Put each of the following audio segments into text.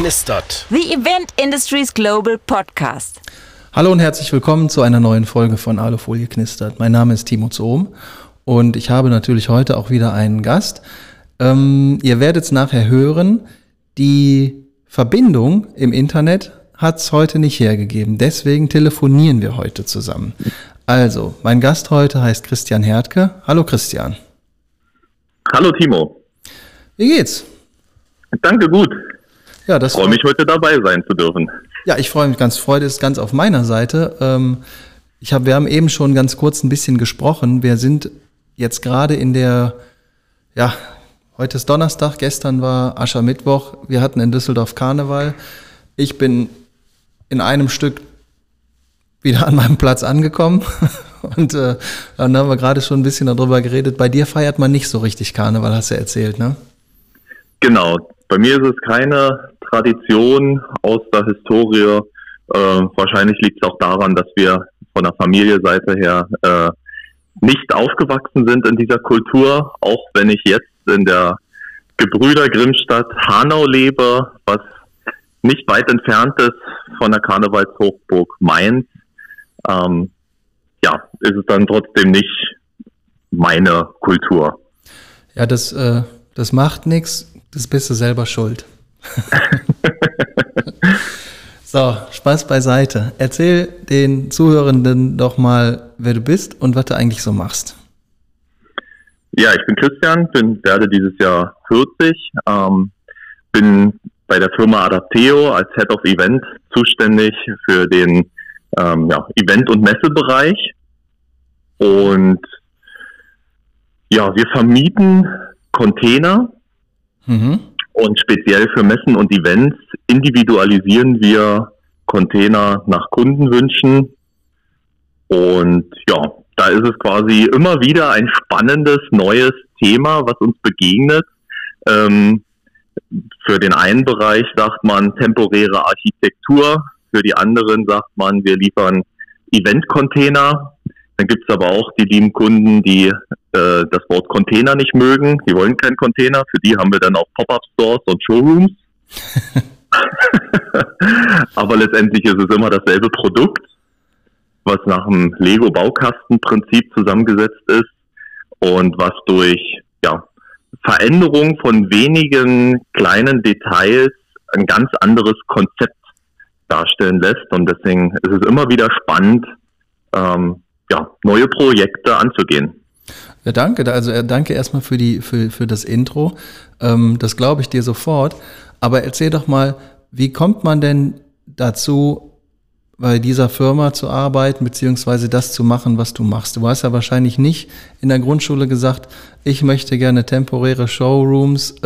Knistert. The Event Industries Global Podcast. Hallo und herzlich willkommen zu einer neuen Folge von Alufolie Knistert. Mein Name ist Timo Zohm und ich habe natürlich heute auch wieder einen Gast. Ihr werdet es nachher hören, die Verbindung im Internet hat es heute nicht hergegeben. Deswegen telefonieren wir heute zusammen. Also, mein Gast heute heißt Christian Härtge. Hallo Christian. Hallo Timo. Wie geht's? Danke, gut. Ja, das freue mich, heute dabei sein zu dürfen. Ja, ich freue mich ganz. Freude ist ganz auf meiner Seite. Wir haben eben schon ganz kurz ein bisschen gesprochen. Wir sind jetzt gerade in der, ja, heute ist Donnerstag, gestern war Aschermittwoch. Wir hatten in Düsseldorf Karneval. Ich bin in einem Stück wieder an meinem Platz angekommen und dann haben wir gerade schon ein bisschen darüber geredet. Bei dir feiert man nicht so richtig Karneval, hast du erzählt, ne? Genau. Bei mir ist es keine Tradition aus der Historie. Wahrscheinlich liegt es auch daran, dass wir von der Familienseite her nicht aufgewachsen sind in dieser Kultur. Auch wenn ich jetzt in der Gebrüder-Grimm-Stadt Hanau lebe, was nicht weit entfernt ist von der Karnevalshochburg Mainz, ja, ist es dann trotzdem nicht meine Kultur. Ja, das macht nichts. Das bist du selber schuld. So, Spaß beiseite. Erzähl den Zuhörenden doch mal, wer du bist und was du eigentlich so machst. Ja, ich bin Christian, werde dieses Jahr 40, bin bei der Firma Adapteo als Head of Event zuständig für den Event- und Messebereich. Und ja, wir vermieten Container. Mhm. Und speziell für Messen und Events individualisieren wir Container nach Kundenwünschen. Und ja, da ist es quasi immer wieder ein spannendes, neues Thema, was uns begegnet. Für den einen Bereich sagt man temporäre Architektur, für die anderen sagt man, wir liefern Event-Container. Dann gibt es aber auch die lieben Kunden, die das Wort Container nicht mögen. Die wollen keinen Container. Für die haben wir dann auch Pop-Up-Stores und Showrooms. Aber letztendlich ist es immer dasselbe Produkt, was nach dem Lego-Baukasten-Prinzip zusammengesetzt ist und was durch Veränderung von wenigen kleinen Details ein ganz anderes Konzept darstellen lässt. Und deswegen ist es immer wieder spannend, neue Projekte anzugehen. Ja, danke. Also danke erstmal für das Intro. Das glaube ich dir sofort. Aber erzähl doch mal, wie kommt man denn dazu, bei dieser Firma zu arbeiten, beziehungsweise das zu machen, was du machst? Du hast ja wahrscheinlich nicht in der Grundschule gesagt, ich möchte gerne temporäre Showrooms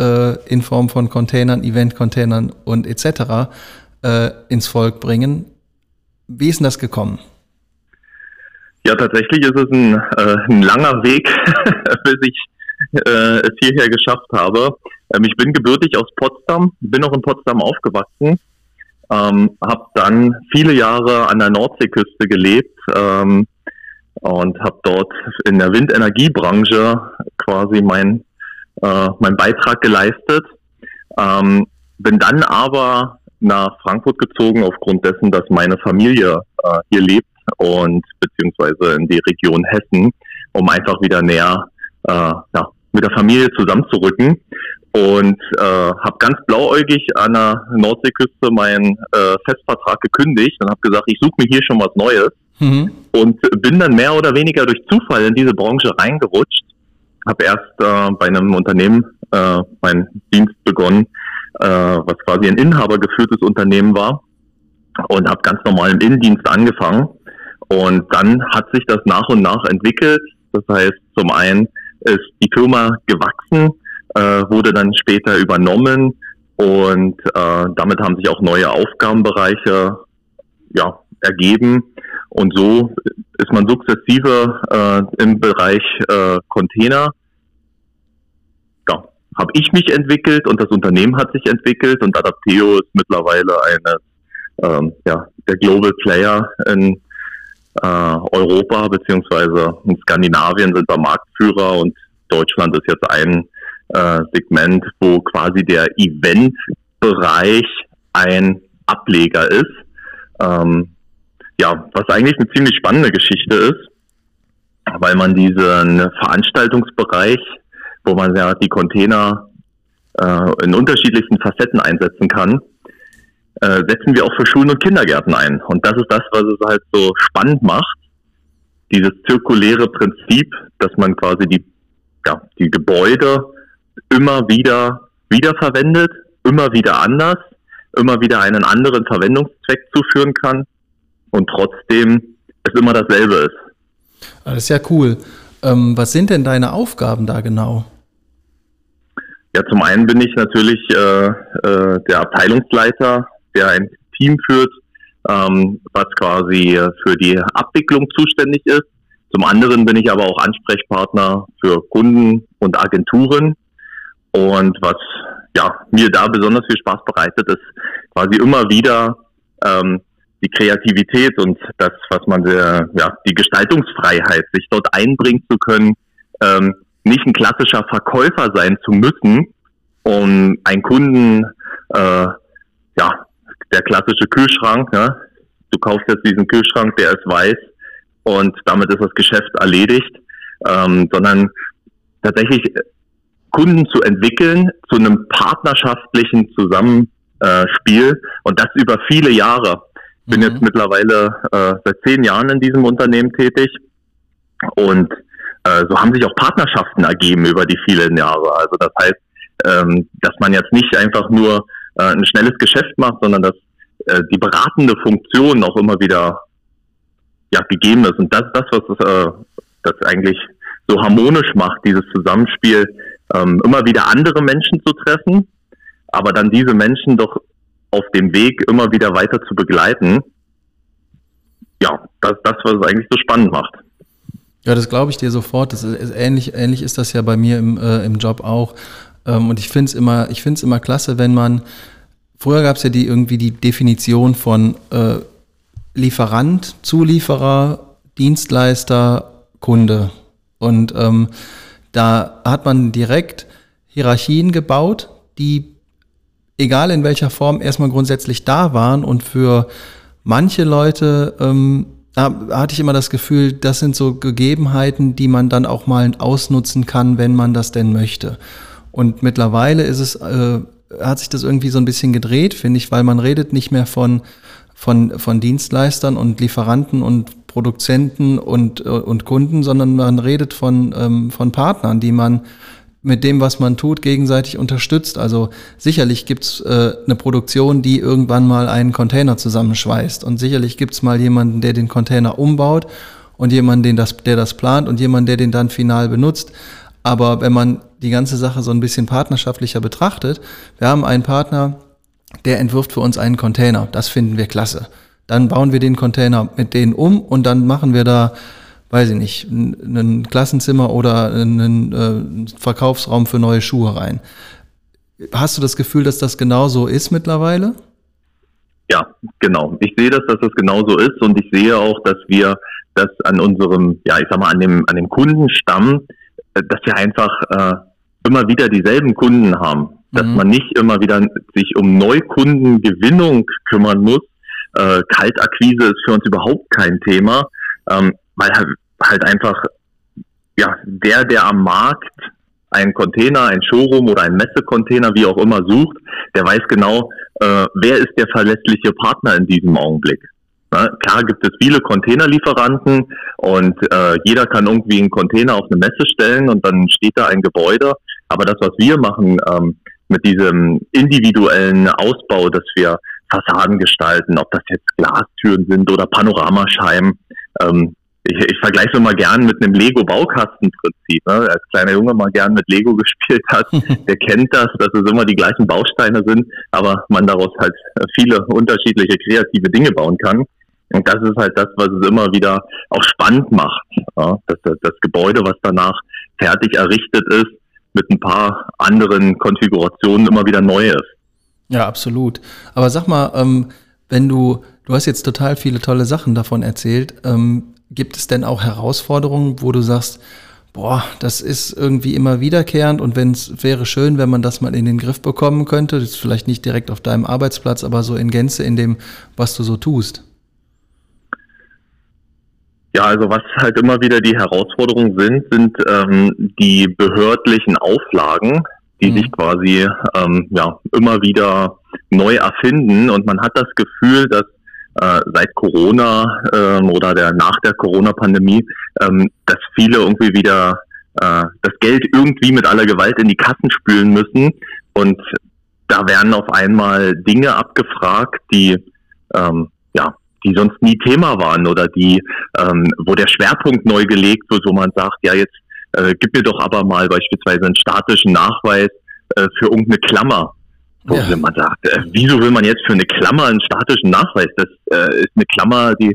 in Form von Containern, Event-Containern und etc. Ins Volk bringen. Wie ist denn das gekommen? Ja, tatsächlich ist es ein langer Weg, bis ich es hierher geschafft habe. Ich bin gebürtig aus Potsdam, bin auch in Potsdam aufgewachsen, habe dann viele Jahre an der Nordseeküste gelebt und habe dort in der Windenergiebranche quasi meinen Beitrag geleistet. Bin dann aber nach Frankfurt gezogen aufgrund dessen, dass meine Familie hier lebt. Und beziehungsweise in die Region Hessen, um einfach wieder näher mit der Familie zusammenzurücken. Und habe ganz blauäugig an der Nordseeküste meinen Festvertrag gekündigt und habe gesagt, ich suche mir hier schon was Neues. Mhm. Und bin dann mehr oder weniger durch Zufall in diese Branche reingerutscht. Habe erst bei einem Unternehmen meinen Dienst begonnen, was quasi ein inhabergeführtes Unternehmen war. Und habe ganz normal im Innendienst angefangen. Und dann hat sich das nach und nach entwickelt. Das heißt, zum einen ist die Firma gewachsen, wurde dann später übernommen und damit haben sich auch neue Aufgabenbereiche ergeben. Und so ist man sukzessive im Bereich Container. Ja, habe ich mich entwickelt und das Unternehmen hat sich entwickelt und Adapteo ist mittlerweile der Global Player in Europa, beziehungsweise in Skandinavien sind wir Marktführer und Deutschland ist jetzt ein Segment, wo quasi der Eventbereich ein Ableger ist. Ja, was eigentlich eine ziemlich spannende Geschichte ist, weil man diesen Veranstaltungsbereich, wo man ja die Container in unterschiedlichsten Facetten einsetzen kann, setzen wir auch für Schulen und Kindergärten ein. Und das ist das, was es halt so spannend macht, dieses zirkuläre Prinzip, dass man quasi die Gebäude immer wieder wiederverwendet, immer wieder anders, immer wieder einen anderen Verwendungszweck zuführen kann und trotzdem es immer dasselbe ist. Das ist ja cool. Was sind denn deine Aufgaben da genau? Ja, zum einen bin ich natürlich der Abteilungsleiter, der ein Team führt, was quasi für die Abwicklung zuständig ist. Zum anderen bin ich aber auch Ansprechpartner für Kunden und Agenturen. Und was mir da besonders viel Spaß bereitet, ist quasi immer wieder die Kreativität und das, was man die Gestaltungsfreiheit, sich dort einbringen zu können, nicht ein klassischer Verkäufer sein zu müssen, um einen Kunden, der klassische Kühlschrank, ja, du kaufst jetzt diesen Kühlschrank, der ist weiß und damit ist das Geschäft erledigt, sondern tatsächlich Kunden zu entwickeln zu einem partnerschaftlichen Zusammenspiel und das über viele Jahre. Ich bin jetzt mittlerweile seit 10 Jahren in diesem Unternehmen tätig und so haben sich auch Partnerschaften ergeben über die vielen Jahre. Also das heißt, dass man jetzt nicht einfach nur ein schnelles Geschäft macht, sondern dass die beratende Funktion auch immer wieder gegeben ist. Und das ist das, was das eigentlich so harmonisch macht, dieses Zusammenspiel, immer wieder andere Menschen zu treffen, aber dann diese Menschen doch auf dem Weg immer wieder weiter zu begleiten. Ja, das ist das, was es eigentlich so spannend macht. Ja, das glaube ich dir sofort. Das ist ähnlich ist das ja bei mir im Job auch. Und ich finde es immer klasse, wenn man, früher gab es ja die Definition von Lieferant, Zulieferer, Dienstleister, Kunde. Und da hat man direkt Hierarchien gebaut, die, egal in welcher Form, erstmal grundsätzlich da waren und für manche Leute da hatte ich immer das Gefühl, das sind so Gegebenheiten, die man dann auch mal ausnutzen kann, wenn man das denn möchte. Und mittlerweile ist es, hat sich das irgendwie so ein bisschen gedreht, finde ich, weil man redet nicht mehr von Dienstleistern und Lieferanten und Produzenten und Kunden, sondern man redet von Partnern, die man mit dem, was man tut, gegenseitig unterstützt. Also sicherlich gibt's eine Produktion, die irgendwann mal einen Container zusammenschweißt. Und sicherlich gibt's mal jemanden, der den Container umbaut und jemanden, der das plant und jemanden, der den dann final benutzt. Aber wenn man die ganze Sache so ein bisschen partnerschaftlicher betrachtet, wir haben einen Partner, der entwirft für uns einen Container. Das finden wir klasse. Dann bauen wir den Container mit denen um und dann machen wir da, weiß ich nicht, ein Klassenzimmer oder einen Verkaufsraum für neue Schuhe rein. Hast du das Gefühl, dass das genau so ist mittlerweile? Ja, genau. Ich sehe, dass das genau so ist und ich sehe auch, dass wir das an unserem, an dem Kundenstamm, dass wir einfach immer wieder dieselben Kunden haben. Dass man nicht immer wieder sich um Neukundengewinnung kümmern muss. Kaltakquise ist für uns überhaupt kein Thema, weil halt einfach, der am Markt einen Container, einen Showroom oder einen Messecontainer, wie auch immer, sucht, der weiß genau, wer ist der verlässliche Partner in diesem Augenblick. Na, klar gibt es viele Containerlieferanten und jeder kann irgendwie einen Container auf eine Messe stellen und dann steht da ein Gebäude. Aber das, was wir machen mit diesem individuellen Ausbau, dass wir Fassaden gestalten, ob das jetzt Glastüren sind oder Panoramascheiben, ich vergleiche mal gern mit einem Lego-Baukastenprinzip. Ne? Als kleiner Junge mal gern mit Lego gespielt hat, der kennt das, dass es immer die gleichen Bausteine sind, aber man daraus halt viele unterschiedliche kreative Dinge bauen kann. Und das ist halt das, was es immer wieder auch spannend macht. Ja? Dass das Gebäude, was danach fertig errichtet ist, mit ein paar anderen Konfigurationen immer wieder neu ist. Ja, absolut. Aber sag mal, wenn du hast jetzt total viele tolle Sachen davon erzählt, gibt es denn auch Herausforderungen, wo du sagst, boah, das ist irgendwie immer wiederkehrend und wäre schön, wenn man das mal in den Griff bekommen könnte. Das ist vielleicht nicht direkt auf deinem Arbeitsplatz, aber so in Gänze in dem, was du so tust. Ja, also was halt immer wieder die Herausforderungen sind die behördlichen Auflagen, die sich quasi immer wieder neu erfinden. Und man hat das Gefühl, dass seit Corona nach der Corona-Pandemie, dass viele irgendwie wieder das Geld irgendwie mit aller Gewalt in die Kassen spülen müssen. Und da werden auf einmal Dinge abgefragt, die sonst nie Thema waren oder die, wo der Schwerpunkt neu gelegt wird, wo man sagt, ja jetzt gib mir doch aber mal beispielsweise einen statischen Nachweis für irgendeine Klammer. Wo man sagt, wieso will man jetzt für eine Klammer einen statischen Nachweis? Das ist eine Klammer, die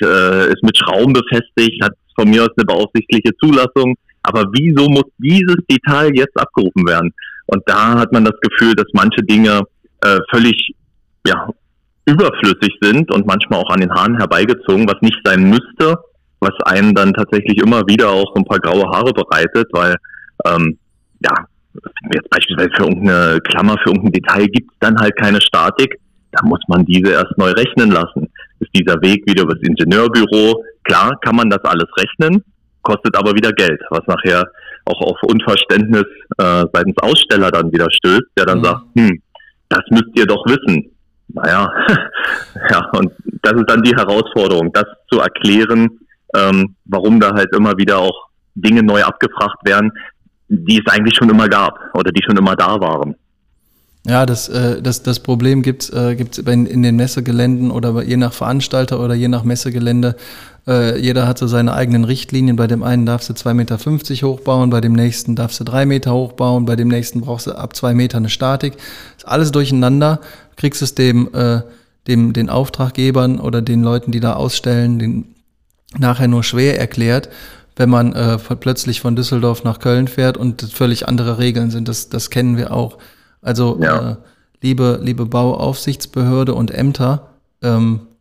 ist mit Schrauben befestigt, hat von mir aus eine beaufsichtliche Zulassung. Aber wieso muss dieses Detail jetzt abgerufen werden? Und da hat man das Gefühl, dass manche Dinge völlig überflüssig sind und manchmal auch an den Haaren herbeigezogen, was nicht sein müsste, was einem dann tatsächlich immer wieder auch so ein paar graue Haare bereitet, weil jetzt beispielsweise für irgendeine Klammer, für irgendein Detail gibt es dann halt keine Statik, da muss man diese erst neu rechnen lassen. Ist dieser Weg wieder über das Ingenieurbüro, klar kann man das alles rechnen, kostet aber wieder Geld, was nachher auch auf Unverständnis seitens Aussteller dann wieder stößt, der dann sagt, das müsst ihr doch wissen. Naja, ja, und das ist dann die Herausforderung, das zu erklären, warum da halt immer wieder auch Dinge neu abgefragt werden, die es eigentlich schon immer gab oder die schon immer da waren. Ja, das Problem gibt's in den Messegeländen oder je nach Veranstalter oder je nach Messegelände. Jeder hat so seine eigenen Richtlinien. Bei dem einen darfst du 2,50 Meter hochbauen, bei dem nächsten darfst du 3 Meter hochbauen, bei dem nächsten brauchst du ab 2 Meter eine Statik. Ist alles durcheinander. Kriegst es den Auftraggebern oder den Leuten, die da ausstellen, nachher nur schwer erklärt, wenn man plötzlich von Düsseldorf nach Köln fährt und völlig andere Regeln sind. Das kennen wir auch. Also liebe Bauaufsichtsbehörde und Ämter,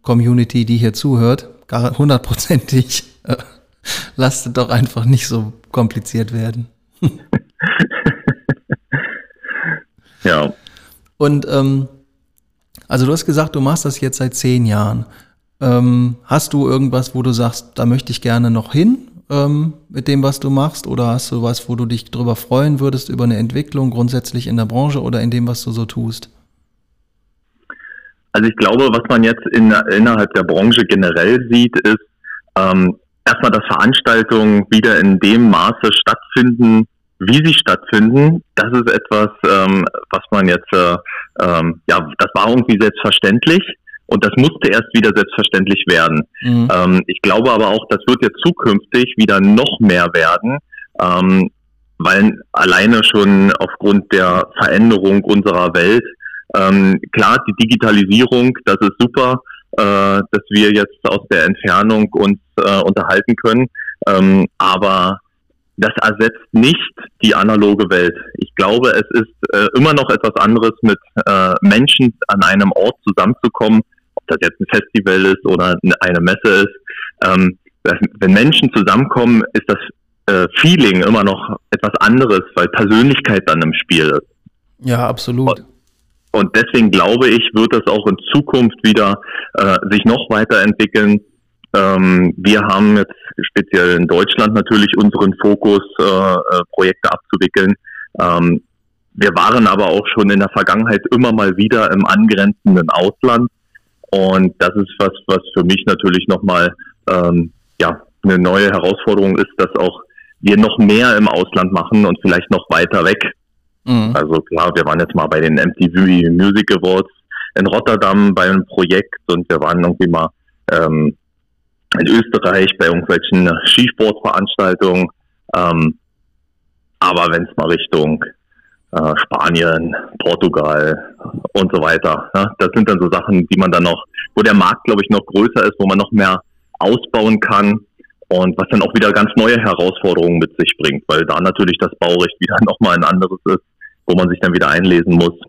Community, die hier zuhört, gar 100%ig, lasst es doch einfach nicht so kompliziert werden. Ja. Und also du hast gesagt, du machst das jetzt seit 10 Jahren. Hast du irgendwas, wo du sagst, da möchte ich gerne noch hin? Mit dem, was du machst, oder hast du was, wo du dich drüber freuen würdest, über eine Entwicklung grundsätzlich in der Branche oder in dem, was du so tust? Also ich glaube, was man jetzt innerhalb der Branche generell sieht, ist erstmal, dass Veranstaltungen wieder in dem Maße stattfinden, wie sie stattfinden. Das ist etwas, was man jetzt, das war irgendwie selbstverständlich. Und das musste erst wieder selbstverständlich werden. Ich glaube aber auch, das wird jetzt zukünftig wieder noch mehr werden, weil alleine schon aufgrund der Veränderung unserer Welt, klar, die Digitalisierung, das ist super, dass wir jetzt aus der Entfernung uns unterhalten können, aber das ersetzt nicht die analoge Welt. Ich glaube, es ist immer noch etwas anderes, mit Menschen an einem Ort zusammenzukommen, ob das jetzt ein Festival ist oder eine Messe ist, wenn Menschen zusammenkommen, ist das Feeling immer noch etwas anderes, weil Persönlichkeit dann im Spiel ist. Ja, absolut. Und deswegen glaube ich, wird das auch in Zukunft wieder sich noch weiterentwickeln. Wir haben jetzt speziell in Deutschland natürlich unseren Fokus, Projekte abzuwickeln. Wir waren aber auch schon in der Vergangenheit immer mal wieder im angrenzenden Ausland. Und das ist was, was für mich natürlich nochmal eine neue Herausforderung ist, dass auch wir noch mehr im Ausland machen und vielleicht noch weiter weg. Mhm. Also klar, wir waren jetzt mal bei den MTV Music Awards in Rotterdam bei einem Projekt und wir waren irgendwie mal in Österreich bei irgendwelchen Skisportveranstaltungen. Aber wenn es mal Richtung Spanien, Portugal und so weiter. Ne? Das sind dann so Sachen, die man dann noch, wo der Markt, glaube ich, noch größer ist, wo man noch mehr ausbauen kann und was dann auch wieder ganz neue Herausforderungen mit sich bringt, weil da natürlich das Baurecht wieder nochmal ein anderes ist, wo man sich dann wieder einlesen muss.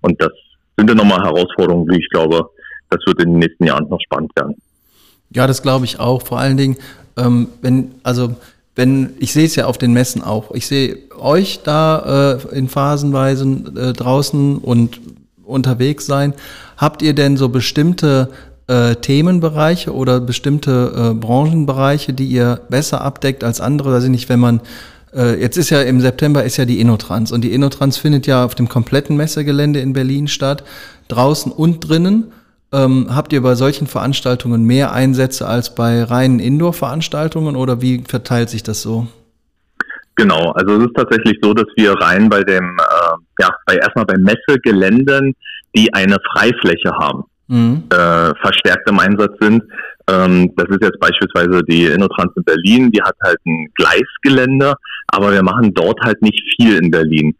Und das sind dann nochmal Herausforderungen, wie ich glaube, das wird in den nächsten Jahren noch spannend werden. Ja, das glaube ich auch. Vor allen Dingen, wenn, ich sehe es ja auf den Messen auch, ich sehe euch da in Phasenweisen draußen und unterwegs sein. Habt ihr denn so bestimmte Themenbereiche oder bestimmte Branchenbereiche, die ihr besser abdeckt als andere? Also nicht, wenn man, jetzt ist ja im September ist ja die Innotrans, und die Innotrans findet ja auf dem kompletten Messegelände in Berlin statt, draußen und drinnen. Habt ihr bei solchen Veranstaltungen mehr Einsätze als bei reinen Indoor-Veranstaltungen, oder wie verteilt sich das so? Genau, also es ist tatsächlich so, dass wir rein bei dem, erstmal bei Messegeländen, die eine Freifläche haben, verstärkt im Einsatz sind. Das ist jetzt beispielsweise die Innotrans in Berlin, die hat halt ein Gleisgelände, aber wir machen dort halt nicht viel in Berlin.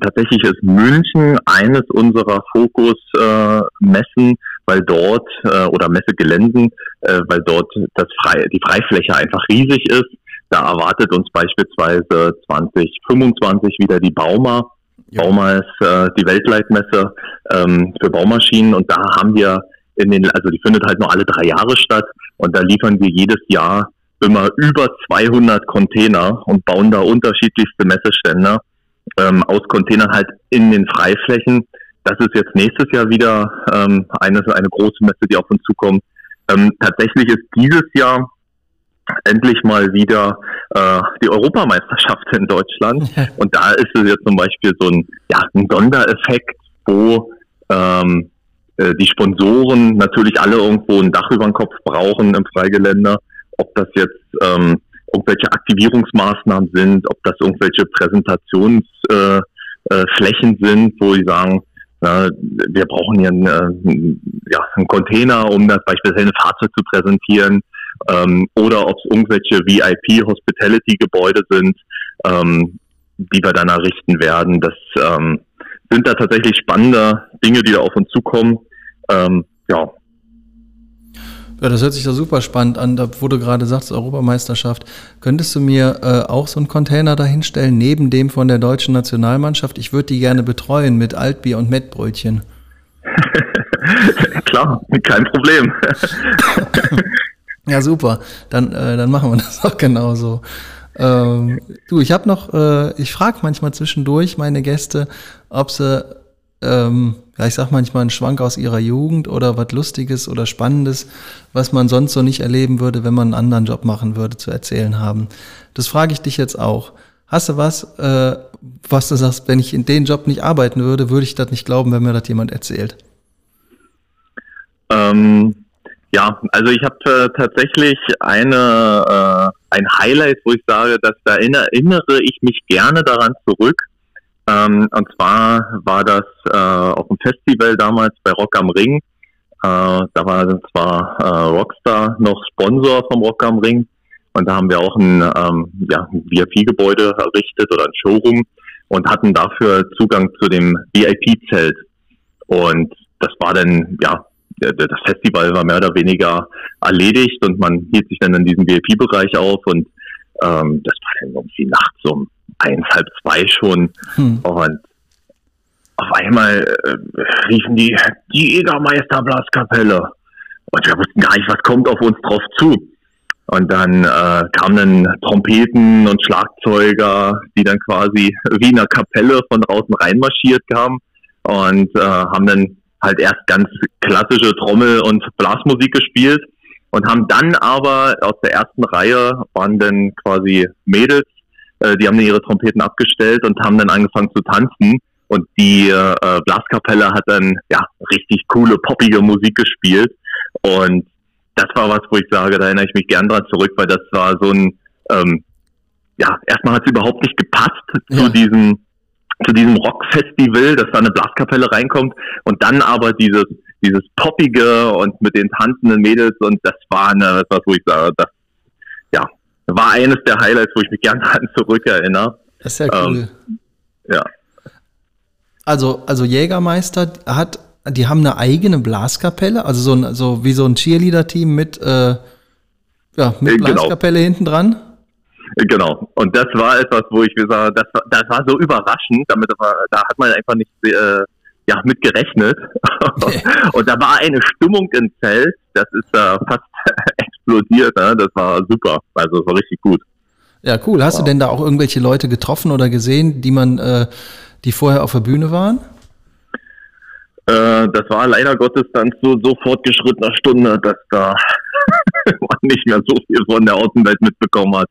Tatsächlich ist München eines unserer Fokusmessen, weil dort, oder Messegeländen, weil dort die Freifläche einfach riesig ist. Da erwartet uns beispielsweise 2025 wieder die Bauma. Ja. Bauma ist die Weltleitmesse für Baumaschinen, und da haben wir die findet halt nur alle 3 Jahre statt, und da liefern wir jedes Jahr immer über 200 Container und bauen da unterschiedlichste Messestände aus Containern halt in den Freiflächen. Das ist jetzt nächstes Jahr wieder eine große Messe, die auf uns zukommt. Tatsächlich ist dieses Jahr endlich mal wieder die Europameisterschaft in Deutschland, und da ist es jetzt zum Beispiel so ein Sondereffekt, wo die Sponsoren natürlich alle irgendwo ein Dach über den Kopf brauchen im Freigelände, ob das jetzt irgendwelche Aktivierungsmaßnahmen sind, ob das irgendwelche Präsentationsflächen sind, wo sie sagen, wir brauchen hier einen Container, um das beispielsweise ein Fahrzeug zu präsentieren, oder ob es irgendwelche VIP-Hospitality-Gebäude sind, die wir dann errichten werden. Das sind da tatsächlich spannende Dinge, die da auf uns zukommen. Ja, das hört sich doch super spannend an, wo du gerade sagst, Europameisterschaft. Könntest du mir auch so einen Container dahinstellen, neben dem von der deutschen Nationalmannschaft? Ich würde die gerne betreuen mit Altbier und Mettbrötchen. Klar, kein Problem. Ja, super. Dann machen wir das auch genauso. Ich habe noch, ich frage manchmal zwischendurch meine Gäste, ob sie, ich sag manchmal einen Schwank aus ihrer Jugend oder was Lustiges oder Spannendes, was man sonst so nicht erleben würde, wenn man einen anderen Job machen würde, zu erzählen haben. Das frage ich dich jetzt auch. Hast du was, was du sagst, wenn ich in den Job nicht arbeiten würde, würde ich das nicht glauben, wenn mir das jemand erzählt? Ja, also ich habe tatsächlich ein Highlight, wo ich sage, dass da erinnere ich mich gerne daran zurück. Und zwar war das auf dem Festival damals bei Rock am Ring. Da war zwar Rockstar noch Sponsor vom Rock am Ring, und da haben wir auch ein VIP-Gebäude errichtet oder ein Showroom und hatten dafür Zugang zu dem VIP-Zelt. Und das war dann, das Festival war mehr oder weniger erledigt, und man hielt sich dann in diesem VIP-Bereich auf, und das war dann irgendwie nachts um 1, halb 2 schon. Und auf einmal riefen die Egermeister Blaskapelle, und wir wussten gar nicht, was kommt auf uns drauf zu. Und dann kamen dann Trompeten und Schlagzeuger, die dann quasi wie in einer Kapelle von draußen reinmarschiert kamen und haben dann halt erst ganz klassische Trommel- und Blasmusik gespielt und haben dann aber aus der ersten Reihe waren dann quasi Mädels, die haben dann ihre Trompeten abgestellt und haben dann angefangen zu tanzen, und die Blaskapelle hat dann richtig coole, poppige Musik gespielt, und das war was, wo ich sage, da erinnere ich mich gern dran zurück, weil das war so ein, erstmal hat es überhaupt nicht gepasst zu diesem Rockfestival, dass da eine Blaskapelle reinkommt, und dann aber dieses Poppige und mit den tanzenden Mädels, und das war etwas, wo ich sage, das war eines der Highlights, wo ich mich gerne daran zurückerinnere. Das ist ja cool. Ja. Also Jägermeister die haben eine eigene Blaskapelle, also so wie so ein Cheerleader-Team mit Blaskapelle hinten dran. Genau. Und das war etwas, wo ich gesagt habe, das war so überraschend, da hat man einfach nicht mit gerechnet. Nee. Und da war eine Stimmung im Zelt, das ist fast explodiert, ne? Das war super, also das war richtig gut. Ja, cool. Hast du denn da auch irgendwelche Leute getroffen oder gesehen, die vorher auf der Bühne waren? Das war leider Gottes dann so fortgeschrittener Stunde, dass da man nicht mehr so viel von der Außenwelt mitbekommen hat.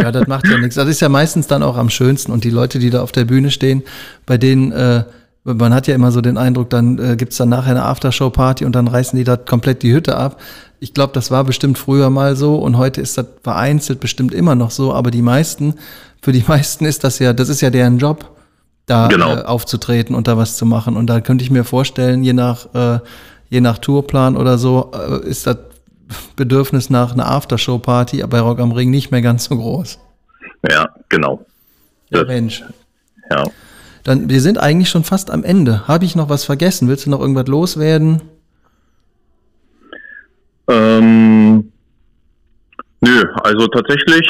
Ja, das macht ja nichts. Das ist ja meistens dann auch am schönsten. Und die Leute, die da auf der Bühne stehen, bei denen, man hat ja immer so den Eindruck, dann gibt es dann nachher eine Aftershow-Party und dann reißen die da komplett die Hütte ab. Ich glaube, das war bestimmt früher mal so und heute ist das vereinzelt bestimmt immer noch so. Aber für die meisten ist das ist ja deren Job, da genau aufzutreten und da was zu machen. Und da könnte ich mir vorstellen, je nach Tourplan oder so, ist das Bedürfnis nach einer Aftershow-Party bei Rock am Ring nicht mehr ganz so groß. Ja, genau. Ja, Mensch. Ja. Dann, wir sind eigentlich schon fast am Ende. Habe ich noch was vergessen? Willst du noch irgendwas loswerden? Nö, also tatsächlich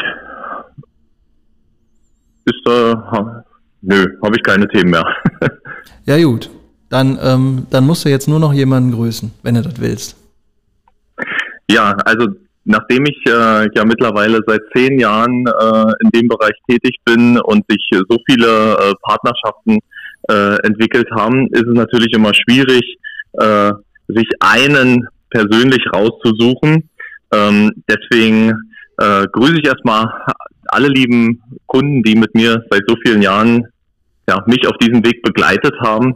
ist da... Nö, habe ich keine Themen mehr. Ja gut, dann musst du jetzt nur noch jemanden grüßen, wenn du das willst. Ja, also nachdem ich ja mittlerweile seit 10 Jahren in dem Bereich tätig bin und sich so viele Partnerschaften entwickelt haben, ist es natürlich immer schwierig, sich einen persönlich rauszusuchen. Deswegen grüße ich erstmal alle lieben Kunden, die mit mir seit so vielen Jahren mich auf diesem Weg begleitet haben.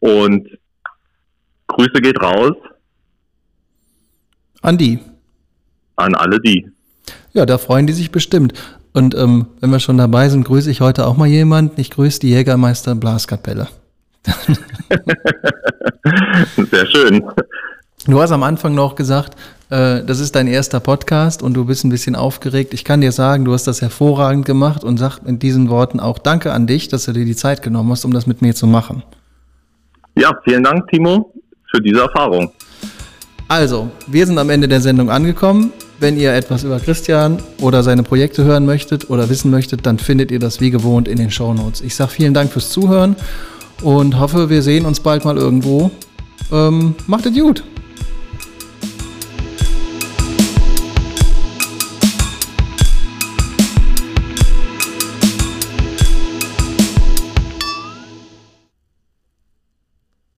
Und Grüße geht raus. An alle die. Ja, da freuen die sich bestimmt. Und wenn wir schon dabei sind, grüße ich heute auch mal jemanden. Ich grüße die Jägermeister Blaskapelle. Sehr schön. Du hast am Anfang noch gesagt, das ist dein erster Podcast und du bist ein bisschen aufgeregt. Ich kann dir sagen, du hast das hervorragend gemacht und sag in diesen Worten auch Danke an dich, dass du dir die Zeit genommen hast, um das mit mir zu machen. Ja, vielen Dank, Timo, für diese Erfahrung. Also, wir sind am Ende der Sendung angekommen. Wenn ihr etwas über Christian oder seine Projekte hören möchtet oder wissen möchtet, dann findet ihr das wie gewohnt in den Shownotes. Ich sage vielen Dank fürs Zuhören und hoffe, wir sehen uns bald mal irgendwo. Macht es gut!